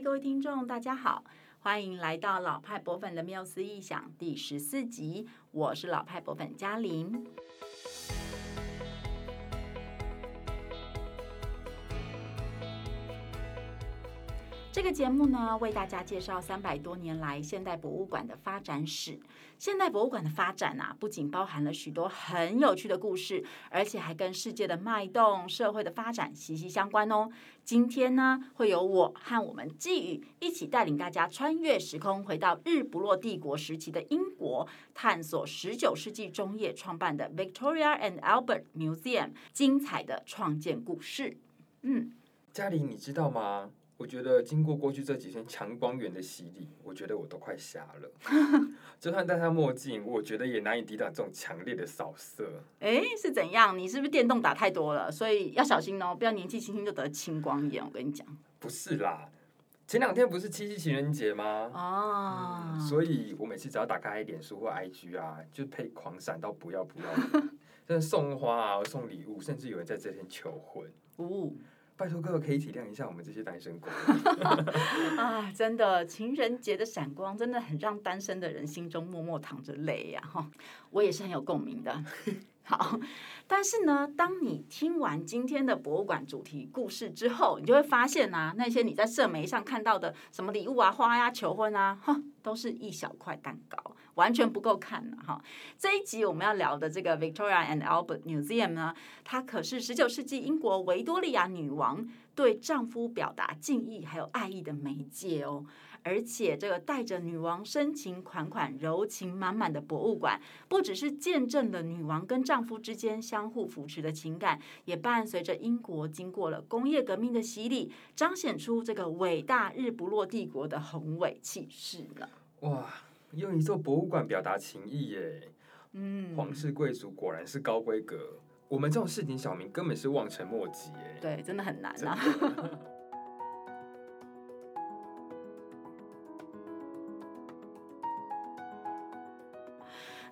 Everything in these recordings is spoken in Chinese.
嗨，各位听众大家好，欢迎来到老派博粉的缪斯异想第14集，我是老派博粉嘉玲。这个节目呢，为大家介绍300多年来现代博物馆的发展史。现代博物馆的发展啊，不仅包含了许多很有趣的故事，而且还跟世界的脉动、社会的发展息息相关哦。今天呢，会由我和我们季宇一起带领大家穿越时空，回到日不落帝国时期的英国，探索19世纪中叶创办的 Victoria and Albert Museum 精彩的创建故事。嘉玲，你知道吗？我觉得经过过去这几天强光源的洗礼，我觉得我都快瞎了。就算戴上墨镜，我觉得也难以抵挡这种强烈的扫射。哎，是怎样？你是不是电动打太多了？所以要小心哦，不要年纪轻轻就得青光眼。我跟你讲，不是啦，前2天不是7夕情人节吗？哦、所以我每次只要打开脸书或 IG 啊，就配狂闪到不要不要的，但送花啊、送礼物，甚至有人在这天求婚。哦，拜托各位可以体谅一下我们这些单身狗啊！真的，情人节的闪光真的很让单身的人心中默默淌着泪呀！哈，我也是很有共鸣的。好，但是呢，当你听完今天的博物馆主题故事之后，你就会发现啊，那些你在社媒上看到的什么礼物啊、花呀、求婚啊，都是一小块蛋糕，完全不够看啊！哈，这一集我们要聊的这个 Victoria and Albert Museum 呢，它可是19世纪英国维多利亚女王对丈夫表达敬意还有爱意的媒介哦。而且这个带着女王深情款款、柔情满满的博物馆，不只是见证了女王跟丈夫之间相互扶持的情感，也伴随着英国经过了工业革命的洗礼，彰显出这个伟大日不落帝国的宏伟气势了。哇，用一座博物馆表达情意耶！皇室贵族果然是高规格，我们这种市井小民根本是望尘莫及耶。对，真的很难啊。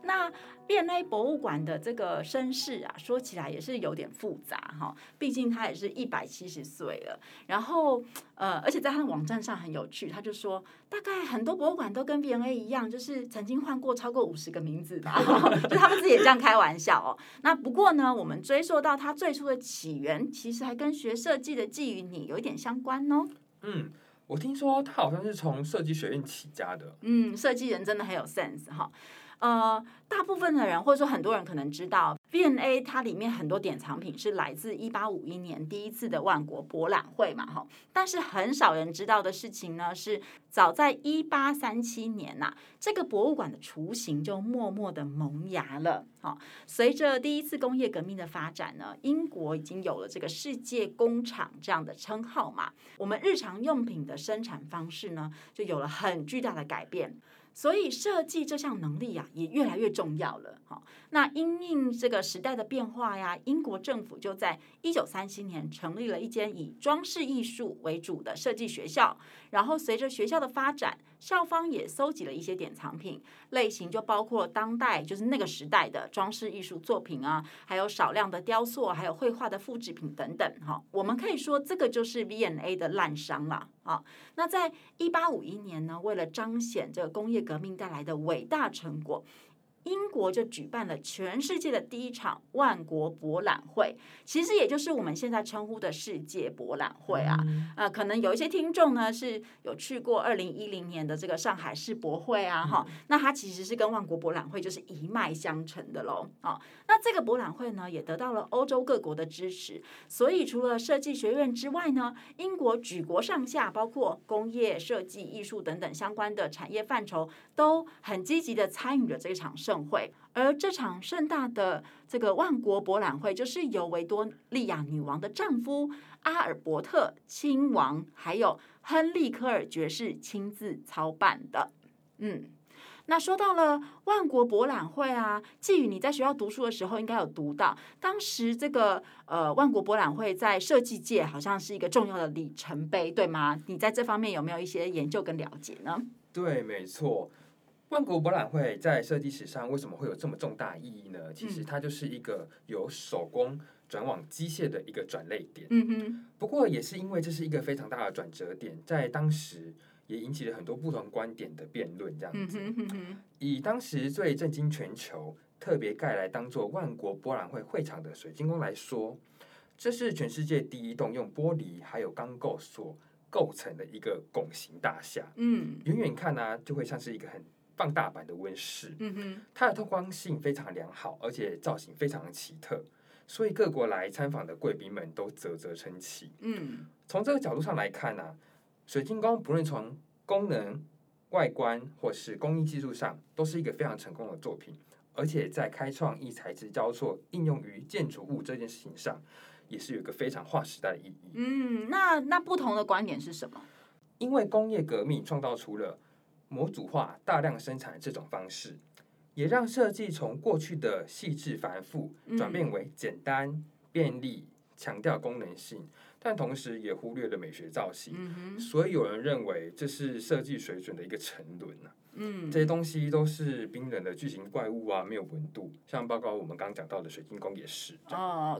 那 DNA 博物馆的这个身世啊，说起来也是有点复杂哈，毕竟他也是170岁了。然后而且在他的网站上很有趣，他就说大概很多博物馆都跟 DNA 一样，就是曾经换过超过50个名字吧，就他们自己也这样开玩笑哦。那不过呢，我们追溯到他最初的起源，其实还跟学设计的季宇你有一点相关哦。我听说他好像是从设计学院起家的。设计人真的很有 sense 哈。大部分的人或者说很多人可能知道 V&A 它里面很多典藏品是来自1851年第一次的万国博览会嘛，但是很少人知道的事情呢，是早在1837年啊，这个博物馆的雏形就默默的萌芽了。随着第一次工业革命的发展呢，英国已经有了这个世界工厂这样的称号嘛，我们日常用品的生产方式呢，就有了很巨大的改变，所以设计这项能力啊，也越来越重要了。那因应这个时代的变化呀，英国政府就在1937年成立了一间以装饰艺术为主的设计学校。然后随着学校的发展，校方也搜集了一些典藏品，类型就包括当代就是那个时代的装饰艺术作品啊，还有少量的雕塑，还有绘画的复制品等等。我们可以说这个就是 V&A 的滥觞啦。那在1851年呢，为了彰显这个工业革命带来的伟大成果，英国就举办了全世界的第一场万国博览会，其实也就是我们现在称呼的世界博览会啊。可能有一些听众呢是有去过2010年的这个上海世博会啊，那它其实是跟万国博览会就是一脉相承的喽。那这个博览会呢，也得到了欧洲各国的支持，所以除了设计学院之外呢，英国举国上下，包括工业、设计、艺术等等相关的产业范畴，都很积极的参与了这场盛会。而这场盛大的这个万国博览会，就是由维多利亚女王的丈夫阿尔伯特亲王还有亨利科尔爵士亲自操办的。那说到了万国博览会啊，季宇你在学校读书的时候应该有读到，当时这个万国博览会在设计界好像是一个重要的里程碑，对吗？你在这方面有没有一些研究跟了解呢？对，没错。万国博览会在设计史上为什么会有这么重大意义呢？其实它就是一个由手工转往机械的一个转类点。不过也是因为这是一个非常大的转折点，在当时也引起了很多不同观点的辩论，这样子。以当时最震惊全球，特别盖来当作万国博览会会场的水晶宫来说，这是全世界第一栋用玻璃还有钢构所构成的一个拱形大厦。远远看啊，就会像是一个很放大版的温室。它的透光性非常良好，而且造型非常奇特，所以各国来参访的贵宾们都啧啧称奇。从这个角度上来看啊，水晶宫不论从功能、外观或是工艺技术上，都是一个非常成功的作品。而且在开创意材质交错应用于建筑物这件事情上，也是有一个非常划时代的意义。那不同的观点是什么？因为工业革命创造出了模组化大量生产这种方式，也让设计从过去的细致繁复转变为简单、便利，强调功能性，但同时也忽略了美学造型。所以有人认为这是设计水准的一个沉沦啊。这些东西都是冰冷的巨型怪物啊，没有温度。像包括我们刚刚讲到的水晶宫也是。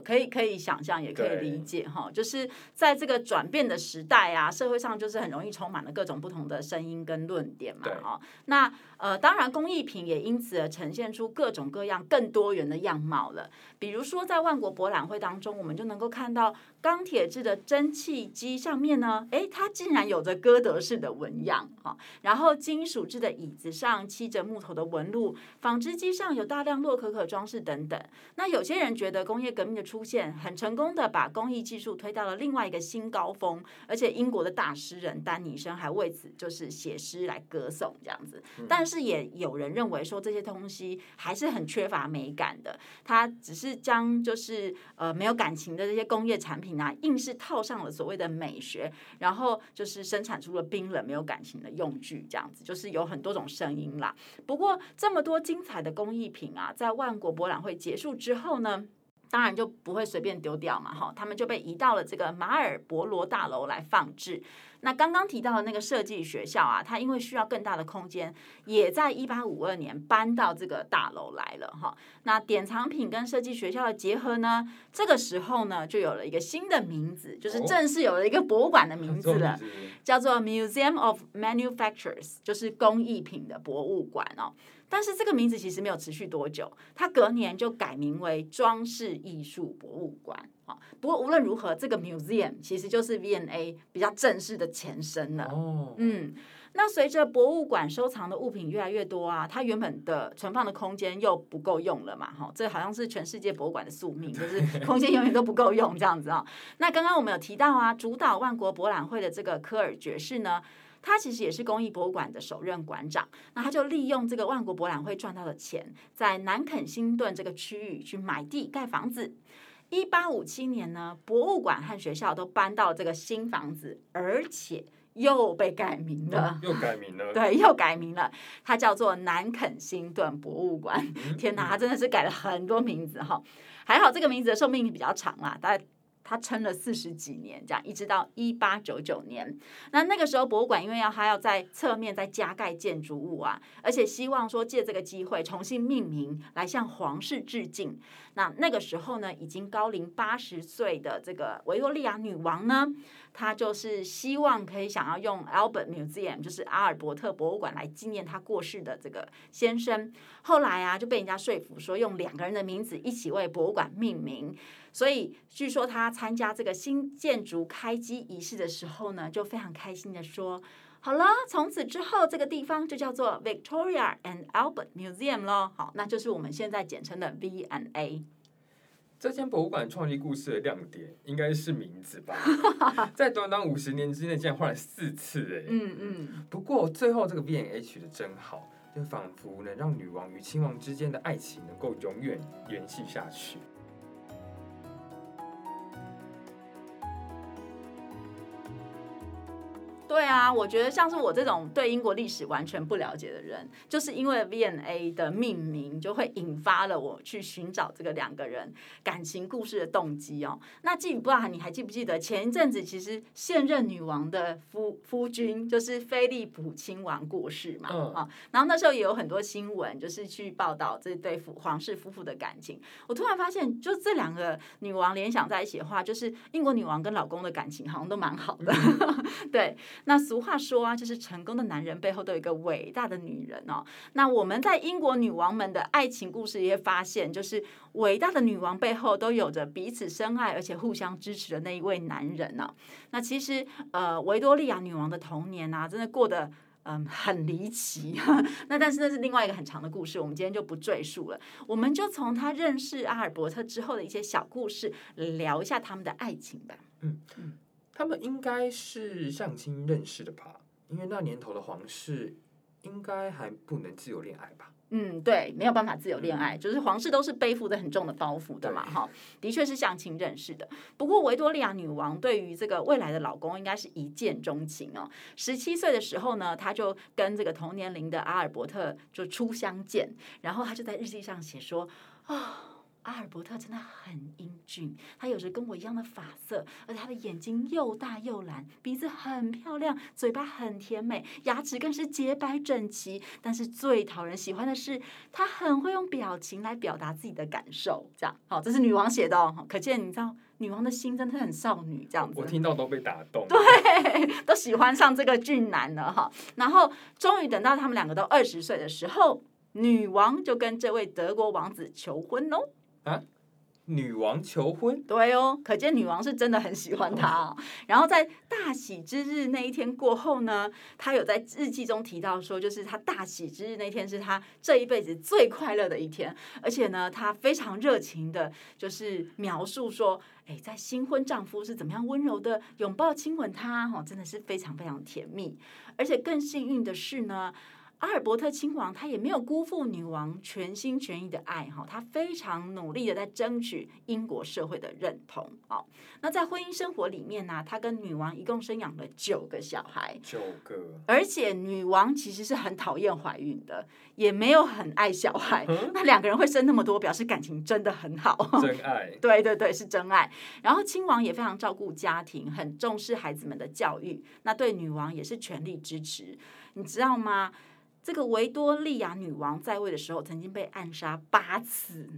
可以想象，也可以理解哈。就是在这个转变的时代啊，社会上就是很容易充满了各种不同的声音跟论点嘛。那当然工艺品也因此呈现出各种各样更多元的样貌了。比如说在万国博览会当中，我们就能够看到钢铁制的蒸汽机上面呢，它竟然有着哥德式的纹样哈。然后金属制的椅子上漆着木头的纹路，纺织机上有大量洛可可装饰等等。那有些人觉得工业革命的出现很成功的把工艺技术推到了另外一个新高峰，而且英国的大诗人丹尼生还为此就是写诗来歌颂这样子。但是也有人认为说这些东西还是很缺乏美感的，它只是将就是没有感情的这些工业产品啊，硬是套上了所谓的美学，然后就是生产出了冰冷没有感情的用具这样子，就是有很多种声音啦。不过这么多精彩的工艺品啊，在万国博览会结束之后呢，当然就不会随便丢掉嘛，他们就被移到了这个马尔伯罗大楼来放置。那刚刚提到的那个设计学校啊，它因为需要更大的空间，也在1852年搬到这个大楼来了哈。那典藏品跟设计学校的结合呢，这个时候呢就有了一个新的名字，就是正式有了一个博物馆的名字了，叫做 Museum of Manufactures， 就是工艺品的博物馆哦。但是这个名字其实没有持续多久，它隔年就改名为装饰艺术博物馆。不过无论如何，这个 museum 其实就是 V&A 比较正式的前身了。那随着博物馆收藏的物品越来越多啊，它原本的存放的空间又不够用了嘛，这好像是全世界博物馆的宿命，就是空间永远都不够用这样子。那刚刚我们有提到啊，主导万国博览会的这个科尔爵士呢，他其实也是工艺博物馆的首任馆长，那他就利用这个万国博览会赚到的钱，在南肯辛顿这个区域去买地盖房子。1857年呢，博物馆和学校都搬到这个新房子，而且又被改名了。对，又改名了，它叫做南肯辛顿博物馆。天哪，它真的是改了很多名字哈。还好这个名字的寿命比较长啦，大概他撑了40几年，这样一直到1899年。那个时候博物馆因为他要在侧面再加盖建筑物啊，而且希望说借这个机会重新命名来向皇室致敬。那个时候呢，已经高龄80岁的这个维多利亚女王呢，她就是希望可以想要用 Albert Museum， 就是阿尔伯特博物馆来纪念她过世的这个先生。后来啊，就被人家说服说用2个人的名字一起为博物馆命名。所以据说他参加这个新建筑开机仪式的时候呢，就非常开心的说，好了，从此之后这个地方就叫做 Victoria and Albert Museum 咯。好，那就是我们现在简称的 V&A。 这间博物馆创立故事的亮点应该是名字吧。在短短50年之内竟然换了4次。不过最后这个 V&A 取得真好，就仿佛能让女王与亲王之间的爱情能够永远延续下去。对啊，我觉得像是我这种对英国历史完全不了解的人，就是因为 V&A 的命名就会引发了我去寻找这个两个人感情故事的动机哦。那不知道你还记不记得前一阵子其实现任女王的 夫君就是菲利普亲王过世嘛、哦、然后那时候也有很多新闻就是去报道这对皇室夫妇的感情，我突然发现就这两个女王联想在一起的话，就是英国女王跟老公的感情好像都蛮好的对，那俗话说啊，就是成功的男人背后都有一个伟大的女人哦。那我们在英国女王们的爱情故事也发现，就是伟大的女王背后都有着彼此深爱而且互相支持的那一位男人哦。那其实维多利亚女王的童年啊，真的过得很离奇那但是那是另外一个很长的故事，我们今天就不赘述了，我们就从他认识阿尔伯特之后的一些小故事聊一下他们的爱情吧。他们应该是相亲认识的吧，因为那年头的皇室应该还不能自由恋爱吧。对，没有办法自由恋爱、就是皇室都是背负的很重的包袱的嘛，的确是相亲认识的。不过维多利亚女王对于这个未来的老公应该是一见钟情哦。17岁的时候呢，她就跟这个同年龄的阿尔伯特就初相见，然后她就在日记上写说阿尔伯特真的很英俊，他有着跟我一样的发色，而且他的眼睛又大又蓝，鼻子很漂亮，嘴巴很甜美，牙齿更是洁白整齐，但是最讨人喜欢的是他很会用表情来表达自己的感受，这样。好，这是女王写的哦，可见你知道女王的心真的很少女这样子，我听到都被打动，对，都喜欢上这个俊男了哈。然后终于等到他们两个都20岁的时候，女王就跟这位德国王子求婚哦。女王求婚，对哦，可见女王是真的很喜欢他哦。然后在大喜之日那一天过后呢，他有在日记中提到说，就是他大喜之日那天是他这一辈子最快乐的一天，而且呢他非常热情的就是描述说在新婚丈夫是怎么样温柔的拥抱亲吻他哦，真的是非常非常甜蜜。而且更幸运的是呢，阿尔伯特亲王他也没有辜负女王全心全意的爱，他非常努力的在争取英国社会的认同。那在婚姻生活里面呢，他跟女王一共生养了9个小孩，9个，而且女王其实是很讨厌怀孕的，也没有很爱小孩，那两个人会生那么多，表示感情真的很好，真爱对对对，是真爱。然后亲王也非常照顾家庭，很重视孩子们的教育，那对女王也是全力支持。你知道吗，这个维多利亚女王在位的时候曾经被暗杀8次，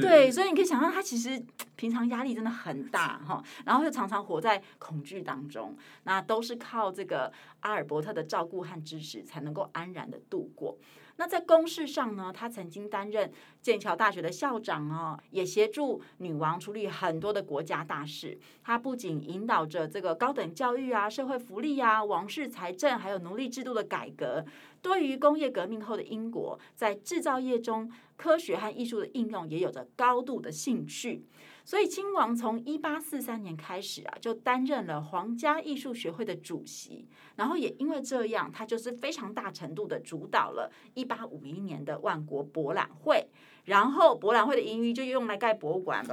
对，所以你可以想象她其实平常压力真的很大，然后又常常活在恐惧当中，那都是靠这个阿尔伯特的照顾和支持才能够安然的度过。那在公事上呢，他曾经担任剑桥大学的校长哦，也协助女王处理很多的国家大事。他不仅引导着这个高等教育啊、社会福利啊、王室财政还有奴隶制度的改革。对于工业革命后的英国，在制造业中科学和艺术的应用也有着高度的兴趣。所以亲王从1843年开始啊，就担任了皇家艺术学会的主席，然后也因为这样，他就是非常大程度的主导了1851年的万国博览会，然后博览会的盈余就用来盖博物馆。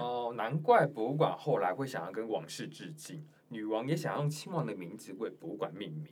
哦，难怪博物馆后来会想要跟王室致敬，女王也想要用亲王的名字为博物馆命名。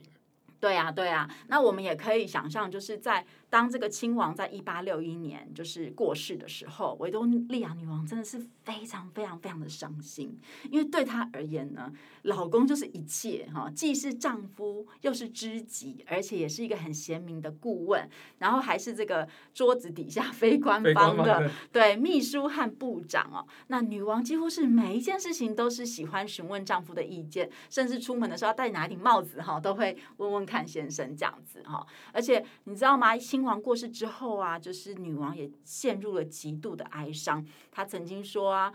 对啊对啊，那我们也可以想象，就是在当这个亲王在1861年就是过世的时候，维多利亚女王真的是非常非常非常的伤心，因为对她而言呢，老公就是一切，既是丈夫又是知己，而且也是一个很贤明的顾问，然后还是这个桌子底下非官方的对秘书和部长哦。那女王几乎是每一件事情都是喜欢询问丈夫的意见，甚至出门的时候要戴哪顶帽子都会问问看先生这样子哈。而且你知道吗，亲王过世之后啊，就是女王也陷入了极度的哀伤。她曾经说啊，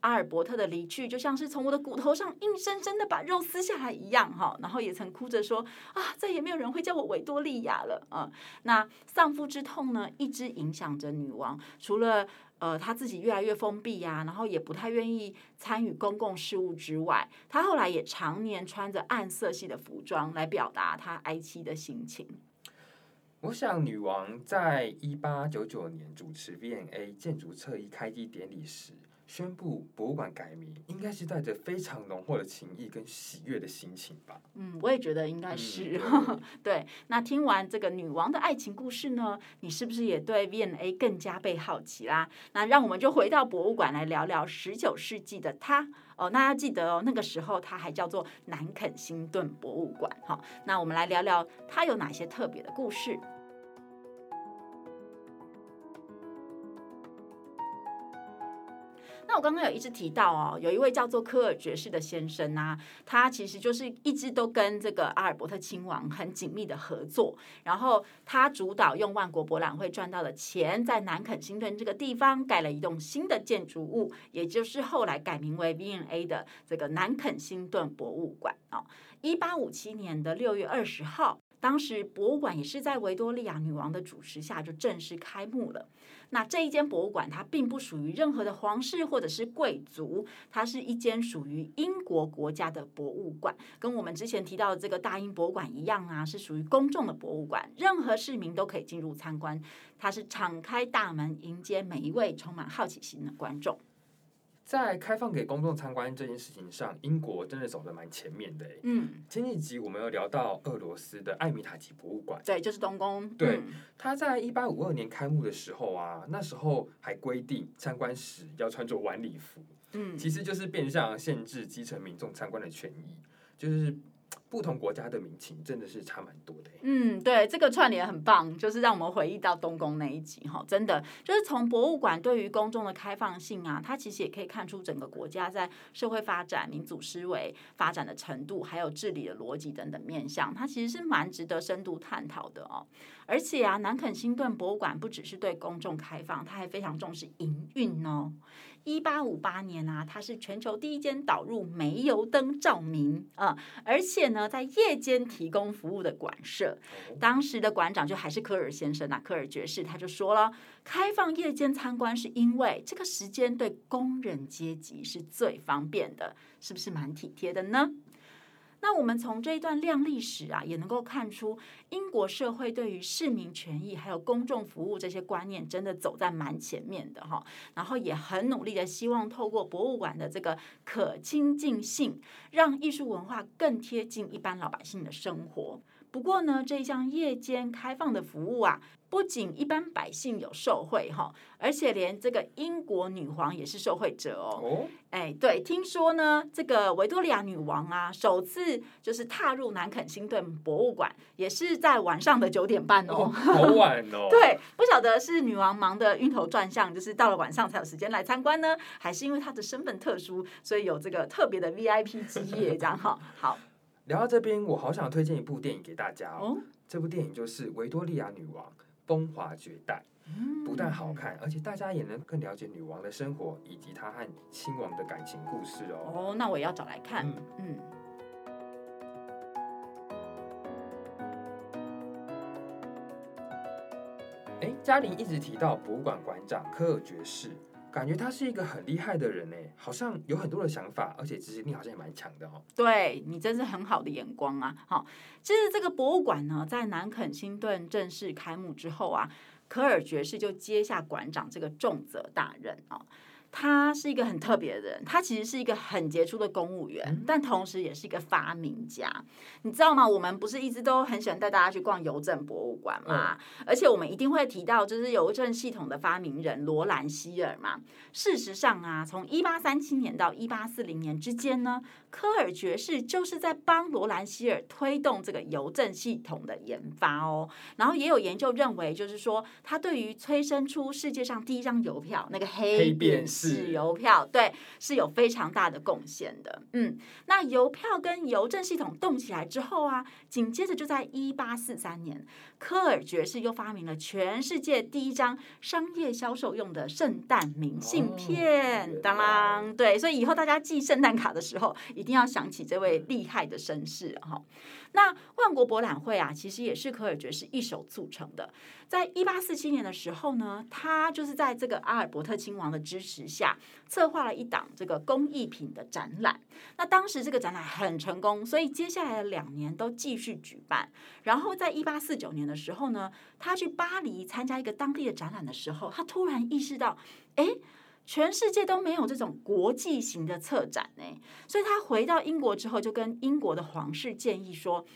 阿尔伯特的离去就像是从我的骨头上硬生生的把肉撕下来一样哈。然后也曾哭着说再也没有人会叫我维多利亚了啊。那丧夫之痛呢，一直影响着女王，除了他自己越来越封闭啊，然后也不太愿意参与公共事务之外，他后来也常年穿着暗色系的服装来表达他哀戚的心情。我想女王在1899年主持 V&A 建筑册一开机典礼时，宣布博物馆改名，应该是带着非常浓厚的情谊跟喜悦的心情吧。嗯，我也觉得应该是。对，那听完这个女王的爱情故事呢，你是不是也对 V&A 更加被好奇啦？那让我们就回到博物馆来聊聊19世纪的她。哦，那要记得哦，那个时候它还叫做南肯辛顿博物馆。好，那我们来聊聊它有哪些特别的故事。那我刚刚有一直提到哦，有一位叫做科尔爵士的先生啊，他其实就是一直都跟这个阿尔伯特亲王很紧密的合作，然后他主导用万国博览会赚到的钱，在南肯辛顿这个地方盖了一栋新的建筑物，也就是后来改名为 V&A 的这个南肯辛顿博物馆哦。1857年6月20号。当时博物馆也是在维多利亚女王的主持下就正式开幕了。那这一间博物馆它并不属于任何的皇室或者是贵族，它是一间属于英国国家的博物馆，跟我们之前提到的这个大英博物馆一样啊，是属于公众的博物馆，任何市民都可以进入参观，它是敞开大门迎接每一位充满好奇心的观众。在开放给公众参观这件事情上，英国真的走得蛮前面的。前几集我们有聊到俄罗斯的艾米塔吉博物馆，对，就是东宫。对，他在1852年开幕的时候啊，那时候还规定参观时要穿着晚礼服，其实就是变相限制基层民众参观的权益，就是。不同国家的民情真的是差蛮多的。对，这个串联很棒，就是让我们回忆到东宫那一集，真的就是从博物馆对于公众的开放性啊，它其实也可以看出整个国家在社会发展、民主思维发展的程度，还有治理的逻辑等等面向，它其实是蛮值得深度探讨的哦。而且啊，南肯辛顿博物馆不只是对公众开放，它还非常重视营运哦。1858年啊，它是全球第一间导入煤油灯照明，而且呢，在夜间提供服务的馆舍。当时的馆长就还是科尔先生啊，科尔爵士，他就说了，开放夜间参观是因为这个时间对工人阶级是最方便的，是不是蛮体贴的呢？那我们从这一段亮历史啊，也能够看出英国社会对于市民权益还有公众服务这些观念真的走在蛮前面的哈，然后也很努力的希望透过博物馆的这个可亲近性，让艺术文化更贴近一般老百姓的生活。不过呢，这一项夜间开放的服务啊，不仅一般百姓有受惠，而且连这个英国女皇也是受惠者哦。对，听说呢，这个维多利亚女王啊，首次就是踏入南肯辛顿博物馆，也是在晚上的9点半哦，好晚哦。对，不晓得是女王忙得晕头转向，就是到了晚上才有时间来参观呢，还是因为她的身份特殊，所以有这个特别的 VIP 之夜这样哈。好。聊到这边，我好想推荐一部电影给大家哦。这部电影就是《维多利亚女王风华绝代》，不但好看，而且大家也能更了解女王的生活以及她和亲王的感情故事哦。那我也要找来看。嘉玲一直提到博物馆馆长科尔爵士。感觉他是一个很厉害的人耶，好像有很多的想法，而且执行力好像也蛮强的。对，你真是很好的眼光啊。其实这个博物馆呢，在南肯辛顿正式开幕之后啊，科尔爵士就接下馆长这个重责大任。他是一个很特别的人，他其实是一个很杰出的公务员，但同时也是一个发明家。你知道吗？我们不是一直都很喜欢带大家去逛邮政博物馆嘛？而且我们一定会提到，就是邮政系统的发明人罗兰希尔嘛。事实上啊，从1837年到1840年之间呢，科尔爵士就是在帮罗兰希尔推动这个邮政系统的研发哦。然后也有研究认为，就是说他对于催生出世界上第一张邮票那个黑便士邮票，对，是有非常大的贡献的。那邮票跟邮政系统动起来之后啊，紧接着就在1843年，科尔爵士又发明了全世界第一张商业销售用的圣诞明信片。当然，对，所以以后大家寄圣诞卡的时候，一定要想起这位厉害的绅士哈。那万国博览会啊，其实也是科尔爵士一手促成的。在1847年的时候呢，他就是在这个阿尔伯特亲王的支持下，策划了一档这个工艺品的展览。那当时这个展览很成功，所以接下来的2年都继续举办。然后在1849年的时候呢，他去巴黎参加一个当地的展览的时候，他突然意识到，全世界都没有这种国际型的策展呢。所以他回到英国之后，就跟英国的皇室建议说，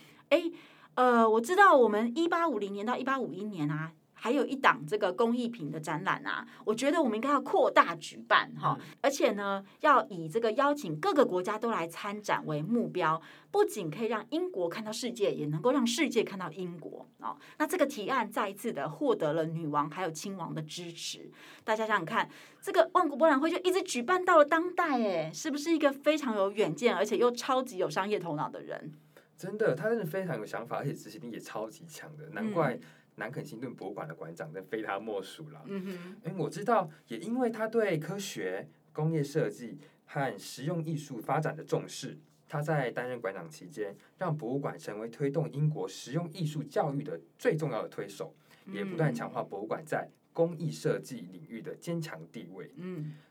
我知道我们1850年到1851年啊，还有一档这个工艺品的展览啊，我觉得我们应该要扩大举办哈，而且呢，要以这个邀请各个国家都来参展为目标，不仅可以让英国看到世界，也能够让世界看到英国哦。那这个提案再一次的获得了女王还有亲王的支持。大家想想看，这个万国博览会就一直举办到了当代，哎，是不是一个非常有远见，而且又超级有商业头脑的人？真的，他真的非常有想法，而且执行力也超级强的，难怪南肯辛顿博物馆的馆长真非他莫属啦。因为我知道，也因为他对科学、工业设计和实用艺术发展的重视，他在担任馆长期间，让博物馆成为推动英国实用艺术教育的最重要的推手，也不断强化博物馆在工艺设计领域的坚强地位。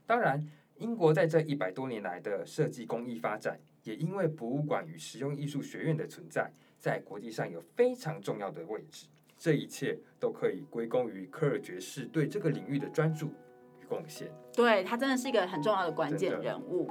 当然，英国在这100多年来的设计工艺发展，也因为博物馆与实用艺术学院的存在，在国际上有非常重要的位置。这一切都可以归功于科尔爵士对这个领域的专注与贡献。对，他真的是一个很重要的关键人物。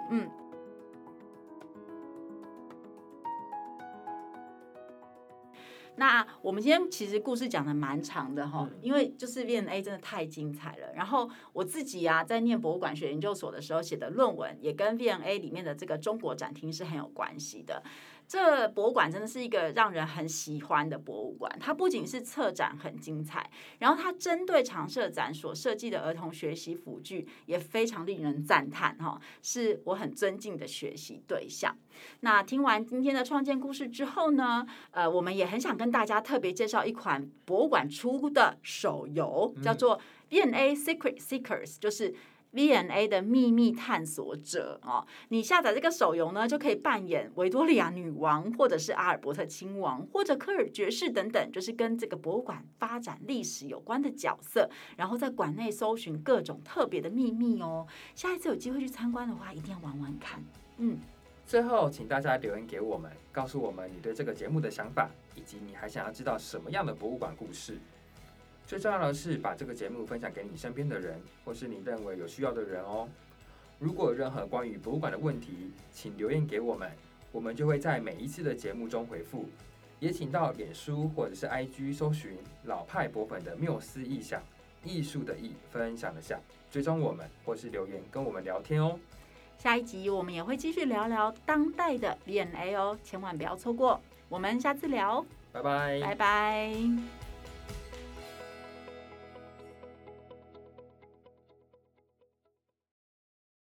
那我们今天其实故事讲的蛮长的哈，因为就是 V&A 真的太精彩了。然后我自己啊，在念博物馆学研究所的时候写的论文，也跟 V&A 里面的这个中国展厅是很有关系的。这博物馆真的是一个让人很喜欢的博物馆，它不仅是策展很精彩，然后它针对常设展所设计的儿童学习辅具也非常令人赞叹，是我很尊敬的学习对象。那听完今天的创建故事之后呢，我们也很想跟大家特别介绍一款博物馆出的手游，叫做 DNA Secret Seekers， 就是V&A 的秘密探索者哦，你下载这个手游呢，就可以扮演维多利亚女王，或者是阿尔伯特亲王，或者科尔爵士等等，就是跟这个博物馆发展历史有关的角色，然后在馆内搜寻各种特别的秘密哦。下一次有机会去参观的话，一定要玩玩看。最后，请大家留言给我们，告诉我们你对这个节目的想法，以及你还想要知道什么样的博物馆故事。最重要的是把这个节目分享给你身边的人，或是你认为有需要的人哦。如果有任何关于博物馆的问题，请留言给我们，我们就会在每一次的节目中回复。也请到脸书或者是 IG 搜寻老派博粉的缪斯异想，艺术的艺，分享的享，追踪我们或是留言跟我们聊天哦。下一集我们也会继续聊聊当代的 V&A 哦，千万不要错过。我们下次聊，拜拜。